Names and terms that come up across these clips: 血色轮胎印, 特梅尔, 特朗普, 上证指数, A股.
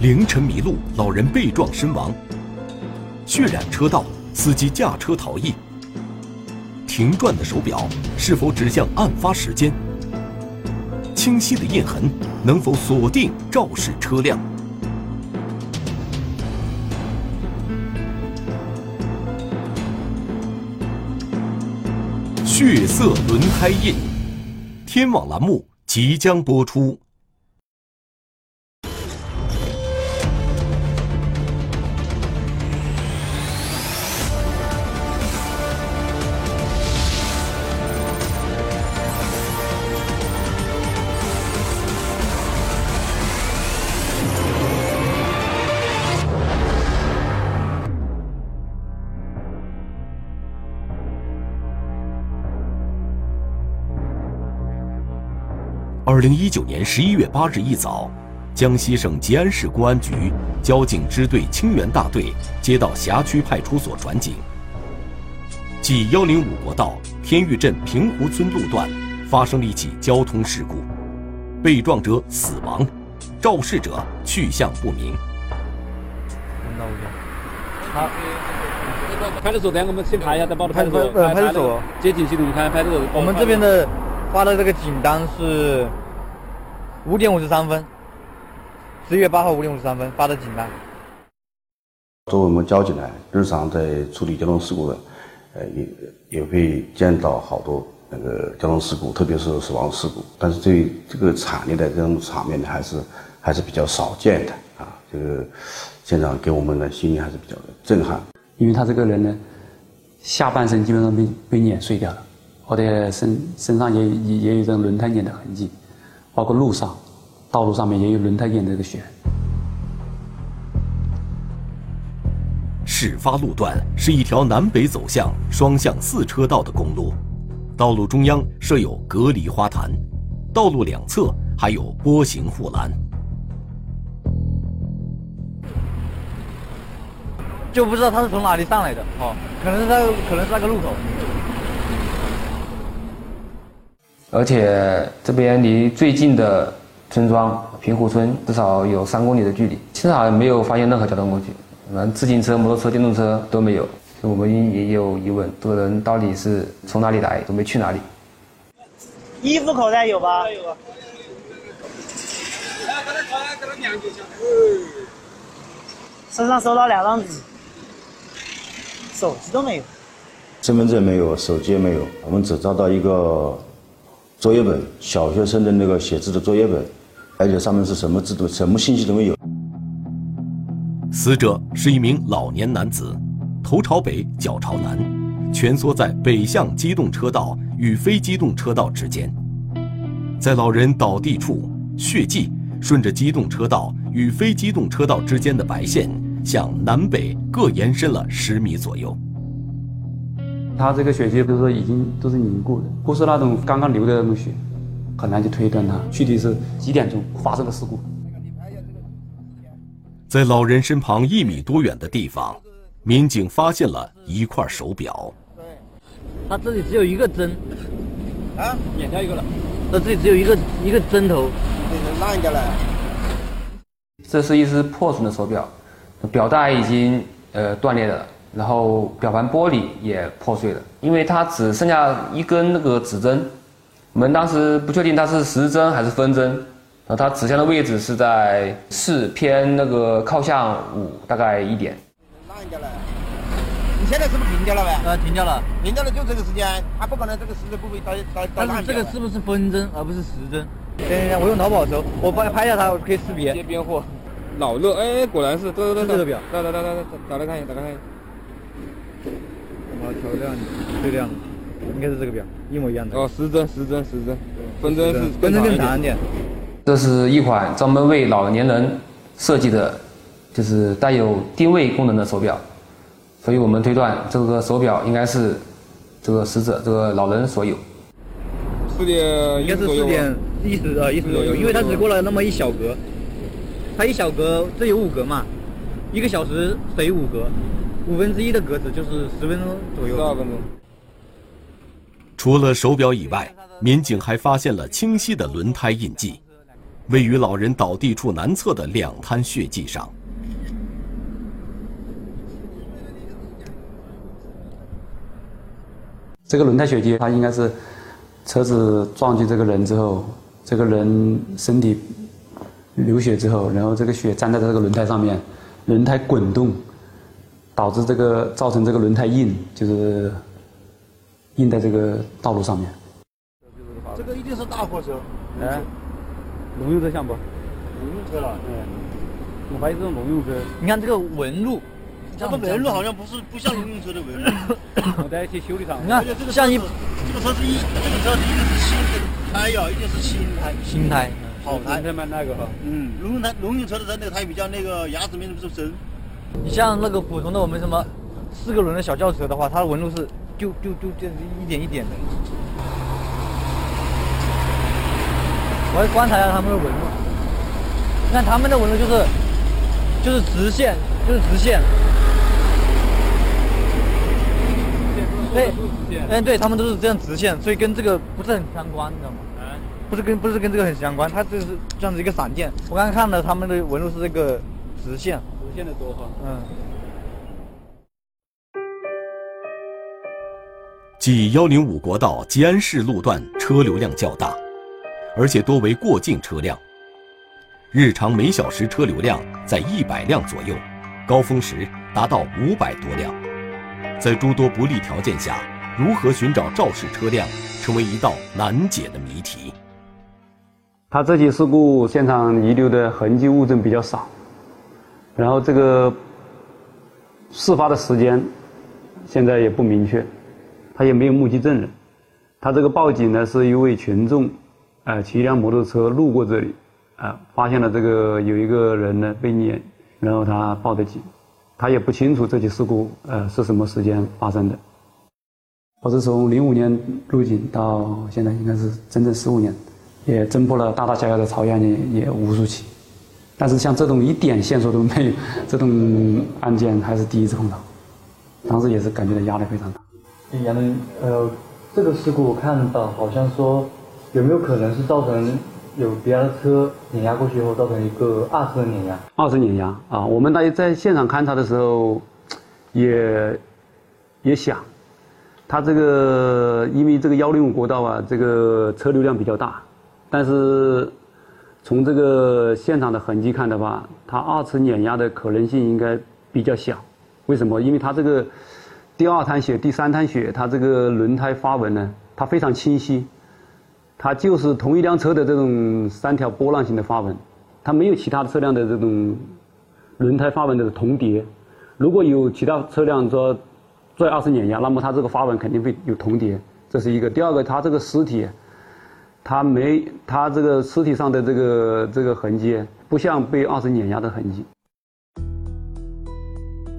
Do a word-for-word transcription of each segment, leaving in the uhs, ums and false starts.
凌晨迷路，老人被撞身亡；血染车道，司机驾车逃逸；停转的手表是否指向案发时间？清晰的印痕能否锁定肇事车辆？血色轮胎印，天网栏目即将播出。 二零一九年十一月八日一早，江西省吉安市公安局交警支队清源大队接到辖区派出所转警，即幺零五国道天域镇平湖村路段发生了一起交通事故，被撞者死亡，肇事者去向不明。好，派出所等下我们先查一下，再报到派出所。派派出所接警系统看派出所。我们这边的。 发的这个警单是五点五十三分，十一月八号五点五十三分发的警单。作为我们交警呢，日常在处理交通事故的，呃，也也会见到好多那个交通事故，特别是死亡事故。但是对这个惨烈的这种场面呢，还是还是比较少见的啊。这个现场给我们的心里还是比较震撼，因为他这个人呢，下半身基本上被被碾碎掉了。 我的身身上也也有这种轮胎碾的痕迹，包括路上、道路上面也有轮胎碾的这个血。事发路段是一条南北走向双向四车道的公路，道路中央设有隔离花坛，道路两侧还有波形护栏。就不知道他是从哪里上来的，哦，可能是那个，可能是那个路口。 而且这边离最近的村庄平湖村至少有三公里的距离，现场没有发现任何交通工具，反正自行车、摩托车、电动车都没有，所以我们也有疑问，这个人到底是从哪里来，准备去哪里？衣服口袋有吧？有吧。身上收到两张纸，手机都没有，身份证没有，手机也没有，我们只找到一个。 作业本，小学生的那个写字的作业本，而且上面是什么制度、什么信息都没有。死者是一名老年男子，头朝北，脚朝南，蜷缩在北向机动车道与非机动车道之间。在老人倒地处，血迹顺着机动车道与非机动车道之间的白线向南北各延伸了十米左右。 他这个血迹就是说已经都是凝固的，不是那种刚刚流的那种血，很难去推断它具体是几点钟发生的事故。在老人身旁一米多远的地方，民警发现了一块手表。对，他这里只有一个针，啊，碾掉一个了。那这里只有一个一个针头，这烂掉了。这是一只破损的手表，表带已经呃断裂了。 然后表盘玻璃也破碎了，因为它只剩下一根那个指针，我们当时不确定它是时针还是分针，然后它指向的位置是在四偏那个靠向五大概一点。烂掉了，你现在是不是停掉了呗？呃，停掉了，停掉了就这个时间，它不可能这个时间不会到到到烂掉。但是这个是不是分针而不是时针？等一下，我用淘宝搜，我帮你拍一下它，我可以识别。街边货，老乐，哎，果然是，这这这表，来来来来来，打开看一下，打开看一下。 我调亮，最亮，应该是这个表，一模一样的。哦，时针，时针，时针，分针是分针更长一点。这是一款专门为老年人设计的，就是带有定位功能的手表，所以我们推断这个手表应该是这个死者这个老人所有。四点，应该是四点一十呃一十左右，因为它只过了那么一小格，它一小格，这有五格嘛，一个小时谁五格？ 五分之一的格子就是十分钟左右，十二分钟。除了手表以外，民警还发现了清晰的轮胎印记，位于老人倒地处南侧的两滩血迹上。这个轮胎血迹，它应该是车子撞击这个人之后，这个人身体流血之后，然后这个血粘在这个轮胎上面，轮胎滚动，导致这个造成这个轮胎印，就是印在这个道路上面。这个一定是大货车，哎，农用车像不？农用车了，嗯，我怀疑这种农用车。你看这个纹路。 这个纹路好像不是不像农用车的纹路，我带去修理厂。你看，像一这个车是一这个车是一定是新胎呀，一定是新胎，新胎好胎。他们那个哈，嗯，农用胎农用车的它那个胎比较那个牙齿没那么深。你像那个普通的我们什么四个轮的小轿车的话，它的纹路是就就就就是一点一点的。我要观察一下他们的纹路，你看他们的纹路就是就是直线，就是直线。 对，嗯，对他们都是这样直线，所以跟这个不是很相关，你知道吗？不是跟不是跟这个很相关，它就是这样子一个闪电。我刚刚看了他们的纹路是这个直线，直线的多哈。嗯。继一零五国道吉安市路段车流量较大，而且多为过境车辆，日常每小时车流量在一百辆左右，高峰时达到五百多辆。 在诸多不利条件下，如何寻找肇事车辆，成为一道难解的谜题。他这起事故现场遗留的痕迹物证比较少，然后这个事发的时间现在也不明确，他也没有目击证人。他这个报警呢，是一位群众，呃，骑一辆摩托车路过这里，啊、呃，发现了这个有一个人呢被碾，然后他报的警。 他也不清楚这起事故，呃，是什么时间发生的。我是从零五年入警到现在，应该是整整十五年，也侦破了大大小小的潮案也也无数起。但是像这种一点线索都没有，这种案件还是第一次碰到。当时也是感觉到压力非常大。杨总，呃，这个事故我看到好像说，有没有可能是造成？ 有别的车碾压过去以后，造成一个二次碾压。二次碾压啊！我们大家在现场勘查的时候，也也想，它这个因为这个一零五国道啊，这个车流量比较大，但是从这个现场的痕迹看的话，它二次碾压的可能性应该比较小。为什么？因为它这个第二滩血、第三滩血，它这个轮胎花纹呢，它非常清晰。 它就是同一辆车的这种三条波浪形的花纹，它没有其他车辆的这种轮胎花纹的重叠。如果有其他车辆说做二次碾压，那么它这个花纹肯定会有重叠，这是一个。第二个，它这个尸体，它没它这个尸体上的这个这个痕迹，不像被二次碾压的痕迹。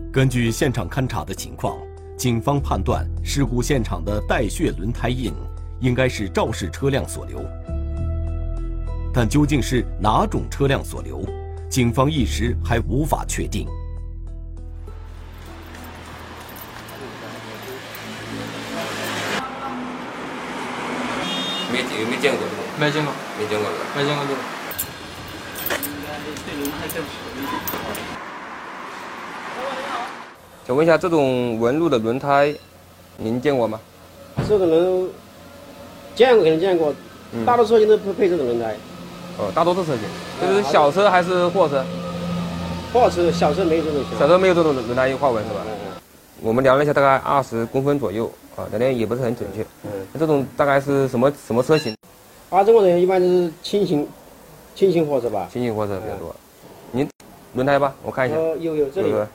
根据现场勘查的情况，警方判断事故现场的带血轮胎印。 应该是肇事车辆所留，但究竟是哪种车辆所留，警方一时还无法确定。没没见过，没见过，没见过，没见过这个。请问一下，这种纹路的轮胎，您见过吗？这个轮。 见过，肯定见过，大多数车型都配配这种轮胎。哦，大多数车型，就是小车还是货车？货车，小车没有这种。小车没有这种轮胎花纹是吧？嗯嗯。我们量了一下，大概二十公分左右啊，量的也不是很准确。嗯。这种大概是什么什么车型？啊，中国人一般都是轻型，轻型货车吧？轻型货车比较多。您轮胎吧，我看一下。哦，有有这里。有。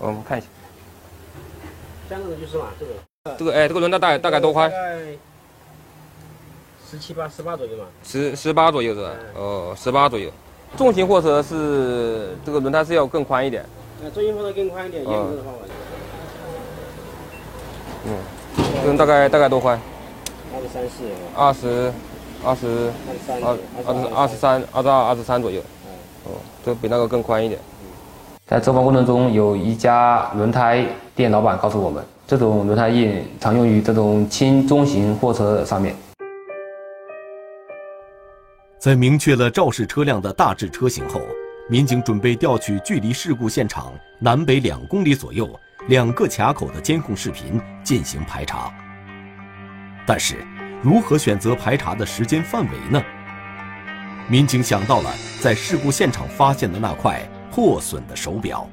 我们看一下。三个人就是嘛，这个。这个哎，这个轮胎大概大概多宽？ 十七八、十八左右嘛，十十八左右是吧？哦，十八左右。重型货车是这个轮胎是要更宽一点。呃，重型货车更宽一点，也有这个方法。嗯，这种大概大概多宽？二十三四。二十，二十，二二二十三、二十二、二十三左右。哦，这比那个更宽一点。在走访过程中，有一家轮胎店老板告诉我们，这种轮胎印常用于这种轻中型货车上面。在明确了肇事车辆的大致车型后，民警准备调取距离事故现场南北两公里左右两个卡口的监控视频进行排查。但是，如何选择排查的时间范围呢？民警想到了在事故现场发现的那块破损的手表。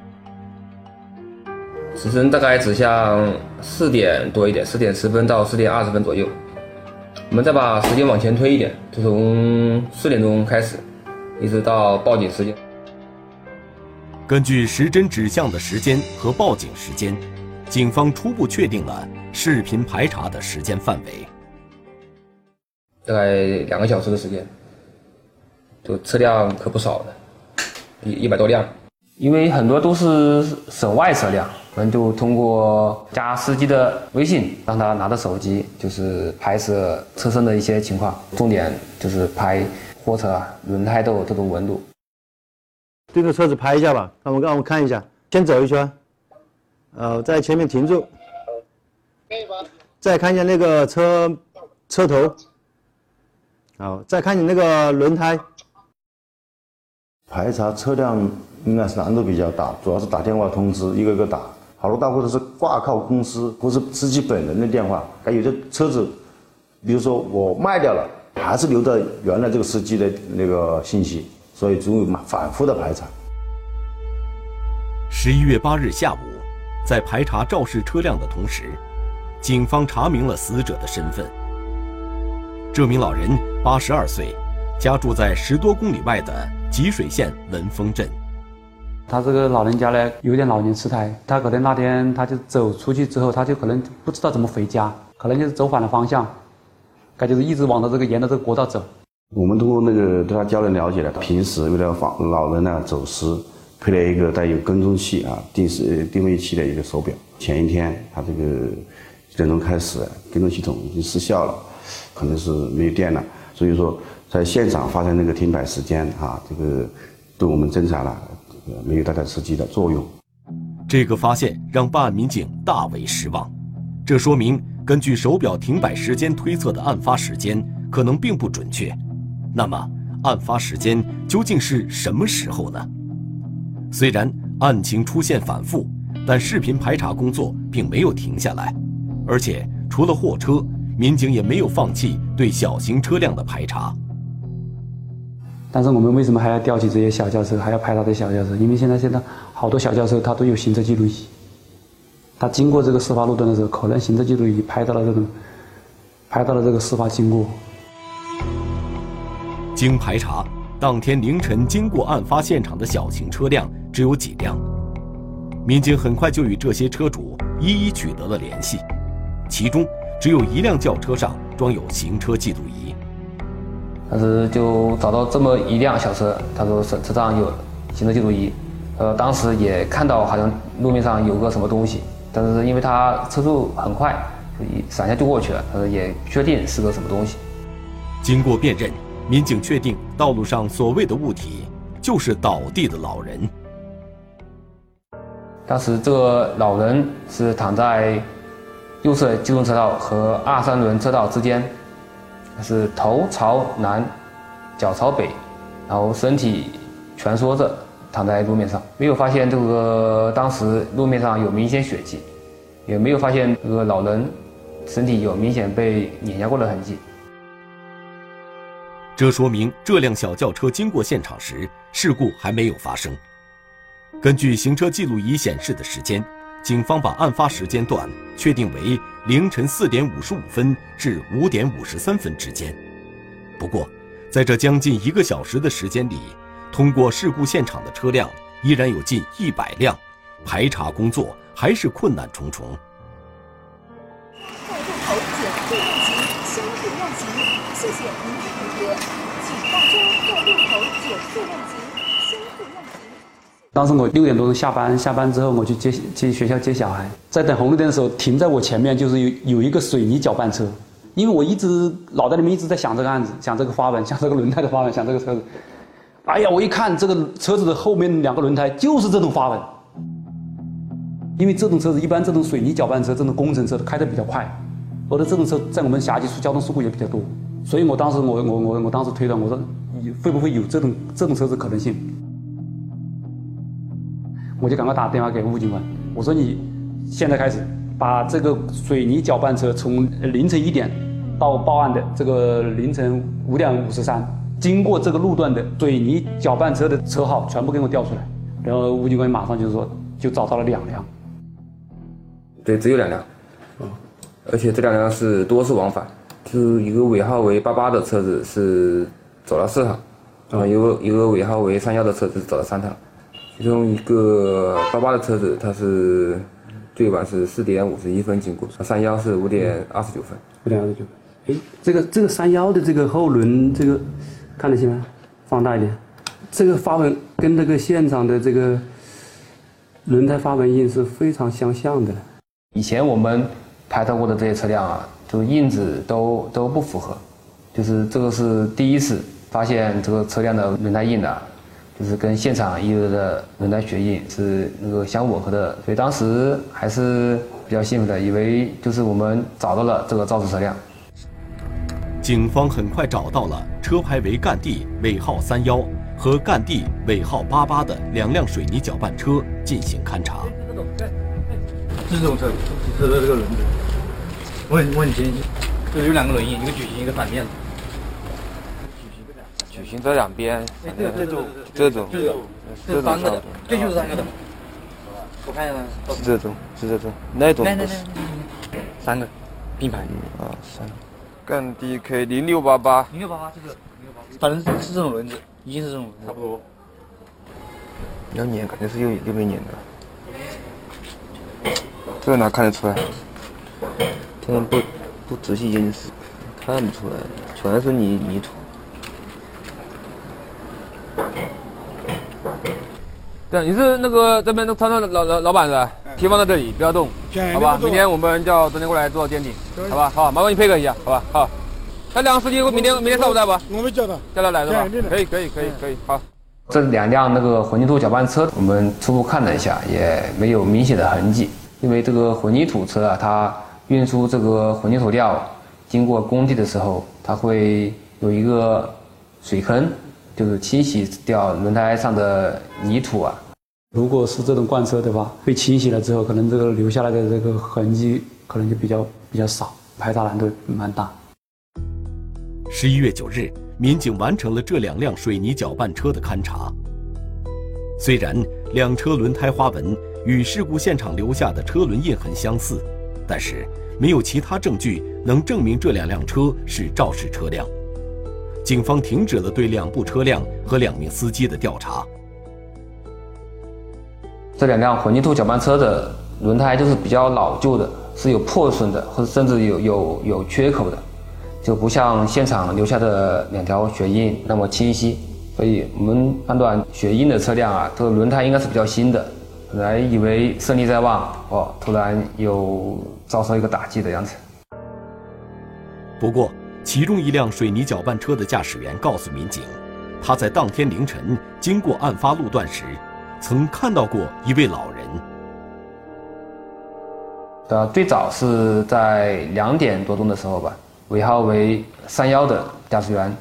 时针大概指向四点多一点，四点十分到四点二十分左右。我们再把时间往前推一点，就从四点钟开始，一直到报警时间。根据时针指向的时间和报警时间，警方初步确定了视频排查的时间范围。大概两个小时的时间，就车辆可不少了，一一百多辆。因为很多都是省外车辆，我们就通过加司机的微信，让他拿着手机，就是拍摄车身的一些情况，重点就是拍货车啊、轮胎都有这种纹路。对着车子拍一下吧，让我让我看一下。先走一圈，呃，在前面停住，再看一下那个车车头，好，再看你那个轮胎。排查车辆应该是难度比较大，主要是打电话通知，一个个打，好多大货车是挂靠公司或是司机本人的电话，还有的车子，比如说我卖掉了，还是留着原来这个司机的那个信息，所以总有反复的排查。十一月八日下午，在排查肇事车辆的同时，警方查明了死者的身份。这名老人八十二岁，家住在十多公里外的吉水县文峰镇。他这个老人家呢，有点老年痴呆，他可能那天他就走出去之后，他就可能不知道怎么回家，可能就是走反了方向，他就是一直往着这个沿着这个国道走。我们通过那个对他家人了解了，平时为了防老人呢走失，配了一个带有跟踪器啊、定时定位器的一个手表。前一天他这个几点钟开始，跟踪系统已经失效了，可能是没有电了，所以说。在现场发现那个停摆时间啊，这个对我们侦查了，这个没有太大实际的作用。这个发现让办案民警大为失望，这说明根据手表停摆时间推测的案发时间可能并不准确。那么，案发时间究竟是什么时候呢？虽然案情出现反复，但视频排查工作并没有停下来，而且除了货车，民警也没有放弃对小型车辆的排查。但是我们为什么还要调取这些小轿车，还要排查这些小轿车？因为现在现在好多小轿车它都有行车记录仪，它经过这个事发路段的时候，可能行车记录仪拍到了这种，拍到了这个事发经过。经排查，当天凌晨经过案发现场的小型车辆只有几辆，民警很快就与这些车主一一取得了联系，其中只有一辆轿车上装有行车记录仪。当时就找到这么一辆小车，他说车车上有行车记录仪，呃，当时也看到好像路面上有个什么东西，但是因为他车速很快，所以闪下就过去了，但是也不确定是个什么东西。经过辨认，民警确定道路上所谓的物体就是倒地的老人。当时这个老人是躺在右侧机动车道和二三轮车道之间。是头朝南，脚朝北，然后身体蜷缩着躺在路面上，没有发现这个当时路面上有明显血迹，也没有发现这个老人身体有明显被碾压过的痕迹。这说明这辆小轿车经过现场时，事故还没有发生。根据行车记录仪显示的时间，警方把案发时间段确定为凌晨四点五十五分至五点五十三分之间。不过，在这将近一个小时的时间里，通过事故现场的车辆依然有近一百辆，排查工作还是困难重重。在路口减速应急，相互让行，谢谢您的配合，请大家在路口减速让行。当时我六点多钟下班，下班之后我去接去学校接小孩，在等红绿灯的时候，停在我前面就是有有一个水泥搅拌车，因为我一直脑袋里面一直在想这个案子，想这个花纹，想这个轮胎的花纹，想这个车子。哎呀，我一看这个车子的后面两个轮胎就是这种花纹，因为这种车子一般这种水泥搅拌车、这种工程车开得比较快，而且这种车在我们辖区出交通事故也比较多，所以我当时我我我我当时推断，我说会不会有这种这种车子可能性？我就赶快打电话给吴警官，我说你现在开始把这个水泥搅拌车从凌晨一点到报案的这个凌晨五点五十三，经过这个路段的水泥搅拌车的车号全部给我调出来。然后吴警官马上就说，就找到了两辆。对，只有两辆，嗯，而且这两辆是多次往返。 就是一个尾号为八八的车子是走了四趟，然后一个一个尾号为三幺的车子走了三趟，其中一个八八的车子它是最晚是四点五十一分经过，三幺是五点二十九分。五点二十九分。哎，这个这个三幺的这个后轮这个看得清吗？放大一点，这个花纹跟这个现场的这个轮胎花纹印是非常相像的。以前我们拍到过的这些车辆啊。 就印子都都不符合，就是这个是第一次发现这个车辆的轮胎印啊，就是跟现场遗留的轮胎血印是那个相吻合的，所以当时还是比较兴奋的，以为就是我们找到了这个肇事车辆。警方很快找到了车牌为赣 D 尾号三幺和赣 D 尾号八八的两辆水泥搅拌车进行勘查。这种车，这这这个轮子。 我很我很清晰，就是有两个轮印，一个矩形，一个反面。矩形在两边，这种这种这种三个的，这就是三个的。我看一下，是这种是这种，那种不是。三个，并排。一二三，赣 D K 零六八八。零六八八这个，反正是这种轮子，一定是这种。差不多。要碾肯定是右右边碾的，这个哪看得出来？ 他们不不仔细研究，看不出来，全是泥泥土。对，你是那个这边的摊摊老老老板的，提放在这里，不要动，好吧？明天我们叫专家过来做鉴定，好吧？好，麻烦你配合一下，好吧？好。那两个司机，明天明天上午带吧？我们叫他，叫他来是吧？可以，可以，可以，可以，好。这两辆那个混凝土搅拌车，我们初步看了一下，也没有明显的痕迹，因为这个混凝土车啊，它。 运输这个混凝土料经过工地的时候，它会有一个水坑，就是清洗掉轮胎上的泥土啊。如果是这种罐车的话，被清洗了之后，可能这个留下来的这个痕迹可能就比较比较少，排查难度蛮大。十一月九日，民警完成了这两辆水泥搅拌车的勘查。虽然两车轮胎花纹与事故现场留下的车轮印很相似，但是 没有其他证据能证明这两辆车是肇事车辆，警方停止了对两部车辆和两名司机的调查。这两辆混凝土搅拌车的轮胎就是比较老旧的，是有破损的，或者甚至有有有缺口的，就不像现场留下的两条血印那么清晰。所以我们判断血印的车辆啊，这个轮胎应该是比较新的。 本来以为胜利在望，哦，突然又遭受一个打击的样子。不过，其中一辆水泥搅拌车的驾驶员告诉民警，他在当天凌晨经过案发路段时，曾看到过一位老人。呃，最早是在两点多钟的时候吧，尾号为三幺的驾驶员，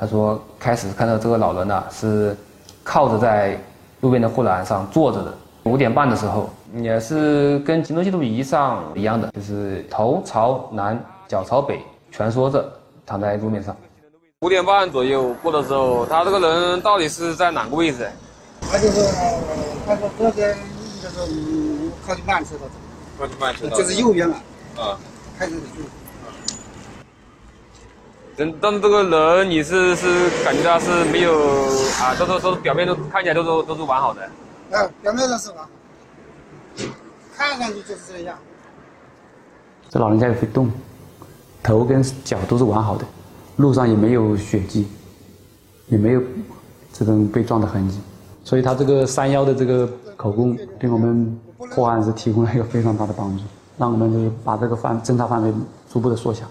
他说开始看到这个老人呐、啊、是靠着在路边的护栏上坐着的。 五点半的时候，也是跟行车记录仪上一样的，就是头朝南，脚朝北，蜷缩着躺在路面上。五点半左右过的时候，他这个人到底是在哪个位置？他就是，他说这边就是靠近慢车道，靠近慢车道，就是右边了。啊，开始就是。人，但是这个人你是是感觉他是没有啊，都都都表面都看起来都都都是完好的。 啊，表面上是吧？看上去就是这样。这老人家也会动，头跟脚都是完好的，路上也没有血迹，也没有这种被撞的痕迹，所以他这个三幺的这个口供对我们破案是提供了一个非常大的帮助，让我们就是把这个范侦查范围逐步的缩小。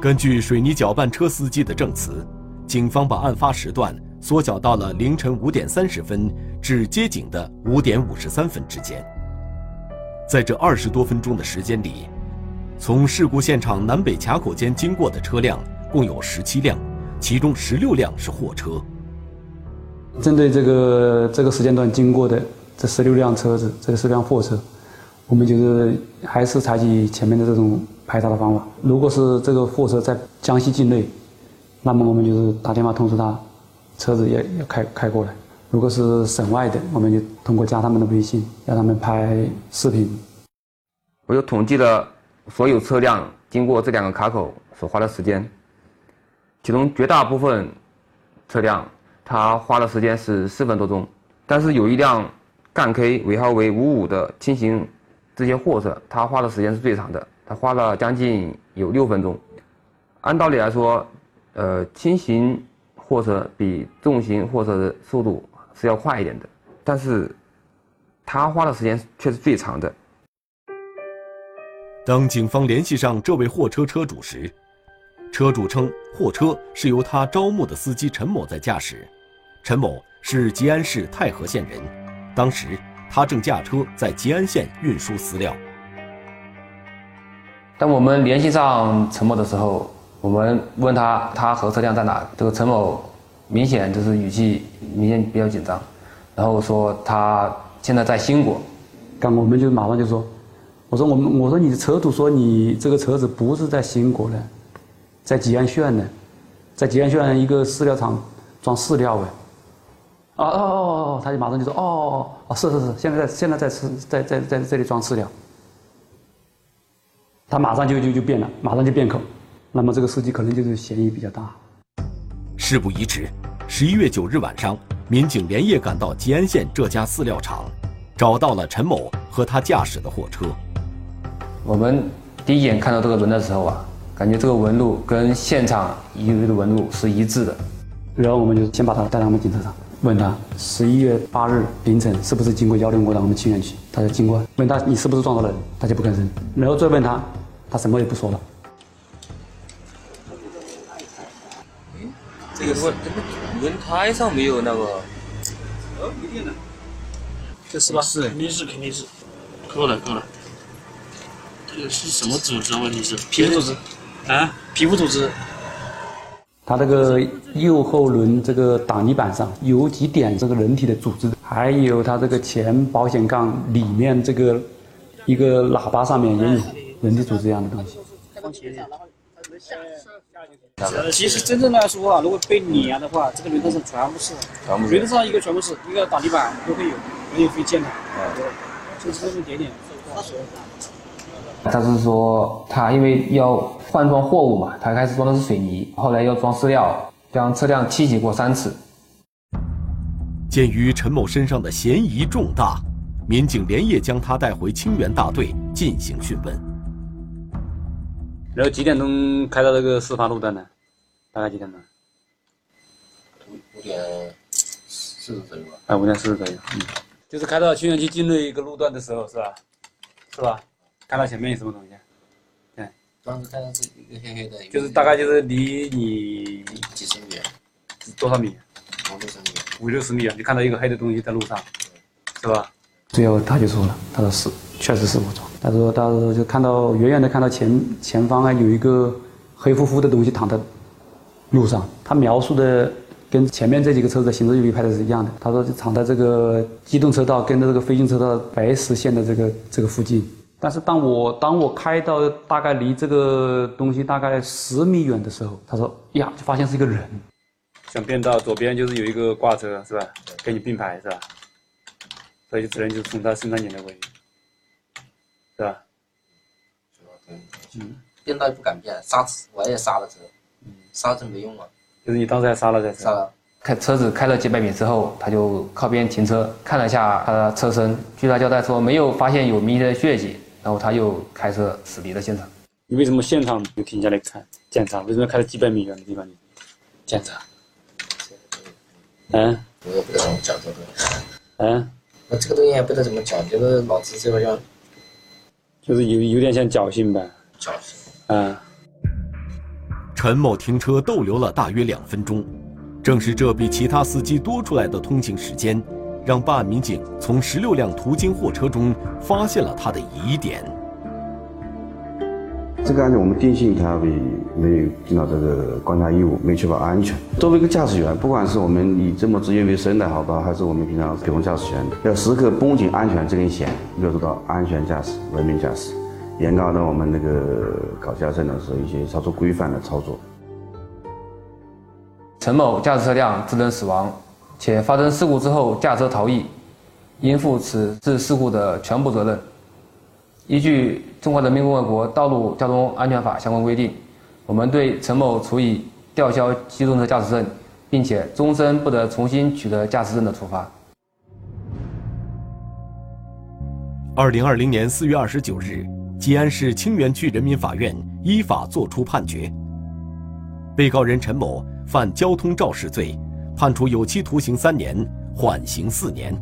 根据水泥搅拌车司机的证词，警方把案发时段 缩小到了凌晨五点三十分至接警的五点五十三分之间。在这二十多分钟的时间里，从事故现场南北卡口间经过的车辆共有十七辆，其中十六辆是货车。针对这个这个时间段经过的这十六辆车子，这个十辆货车，我们就是还是采取前面的这种排查的方法。如果是这个货车在江西境内，那么我们就是打电话通知他，车子也要开开过来。如果是省外的，我们就通过加他们的微信，让他们拍视频。我就统计了所有车辆经过这两个卡口所花的时间，其中绝大部分车辆它花的时间是四分多钟，但是有一辆赣 K 尾号为五五的轻型这些货车，它花的时间是最长的，它花了将近有六分钟。按道理来说，呃，轻型货车比重型货车的速度是要快一点的，但是他花的时间却是最长的。当警方联系上这位货车车主时，车主称货车是由他招募的司机陈某在驾驶。陈某是吉安市太和县人，当时他正驾车在吉安县运输饲料。当我们联系上陈某的时候，我们问他他和车辆在哪，这个陈某明显就是语气明显比较紧张，然后说他现在在兴国。刚我们就马上就说，我说我们我说你的车主说你这个车子不是在兴国的，在吉安县的，在吉安县一个饲料厂装饲料的。哦哦哦哦，他就马上就说哦哦哦，是是是，现在现在在吃在在在这里装饲料。他马上就就就变了，马上就变口。那么这个司机可能就是嫌疑比较大。事不宜迟，十一月九日晚上，民警连夜赶到吉安县这家饲料厂，找到了陈某和他驾驶的货车。我们第一眼看到这个纹的时候啊，感觉这个纹路跟现场遗留的纹路是一致的。然后我们就先把他带到我们警车上，问他十一月八日凌晨是不是经过幺零国道我们清源区，他就经过，问他你是不是撞到了人，他就不吭声。然后再问他，他什么也不说了。这个轮胎上没有那个，呃，没电了，这是吧？是，肯定是肯定是，够了够了。这个是什么组织？问题是皮肤组织，啊，皮肤组织。它这个右后轮这个挡泥板上有几点这个人体的组织，还有它这个前保险杠里面这个一个喇叭上面也有人体组织这样的东西。其实真正来说啊，如果被碾的话，这个轮胎上全部是，轮胎上一个全部是，一个打地板都会有，没有飞溅的，就是这么点点。他是说他因为要换装货物嘛，他开始装的是水泥，后来要装饲料，将车辆清洗过三次。鉴于陈某身上的嫌疑重大，民警连夜将他带回清源大队进行讯问。然后几点钟开到这个事发路段呢？大概几点钟？五点四十左右吧。啊，五点四十左右。嗯，就是开到清源区境内一个路段的时候，是吧？是吧？看到前面有什么东西？对。当时看到是一个黑黑的。就是大概就是离你几十米，多少米？五六十米。五六十米啊！就看到一个黑的东西在路上，是吧？最后他就说了，他说是，确实是我撞。他说，他说就看到远远的看到前前方啊有一个黑乎乎的东西躺在路上。他描述的跟前面这几个车子的行车记录仪拍的是一样的。他说就躺在这个机动车道跟着这个非行车道白石线的这个这个附近。但是当我当我开到大概离这个东西大概十米远的时候，他说呀，就发现是一个人。想变道左边就是有一个挂车是吧？跟你并排是吧？所以只能就从他身上碾了过去，是吧？嗯，变道也不敢变，刹车我也刹了车，嗯，刹车没用啊。就是你当时还刹了再刹了。开车子开了几百米之后，他就靠边停车，看了一下他的车身，据他交代说没有发现有明显的血迹，然后他又开车驶离了现场。你为什么现场就停下来看检查？为什么开了几百米远的地方你检查？嗯，我也不知道怎么讲这个。嗯。我这个东西也不知道怎么讲，就是脑子这个样，就是有有点像侥幸吧。侥幸。嗯。陈某停车逗留了大约两分钟，正是这比其他司机多出来的通行时间，让办案民警从十六辆途经货车中发现了他的疑点。这个案子我们定性他为没有尽到这个观察义务，没确保安全。作为一个驾驶员，不管是我们以这么职业为生的好吧，还是我们平常普通驾驶员，要时刻绷紧安全这根弦，要做到安全驾驶、文明驾驶，严格的我们那个搞驾驶呢是一些操作规范的操作。陈某驾驶车辆致人死亡，且发生事故之后驾车逃逸，应负此致事故的全部责任。 依据《中华人民共和国道路交通安全法》相关规定，我们对陈某处以吊销机动车驾驶证，并且终身不得重新取得驾驶证的处罚。二零二零年四月二十九日，吉安市清源区人民法院依法作出判决，被告人陈某犯交通肇事罪，判处有期徒刑三年，缓刑四年。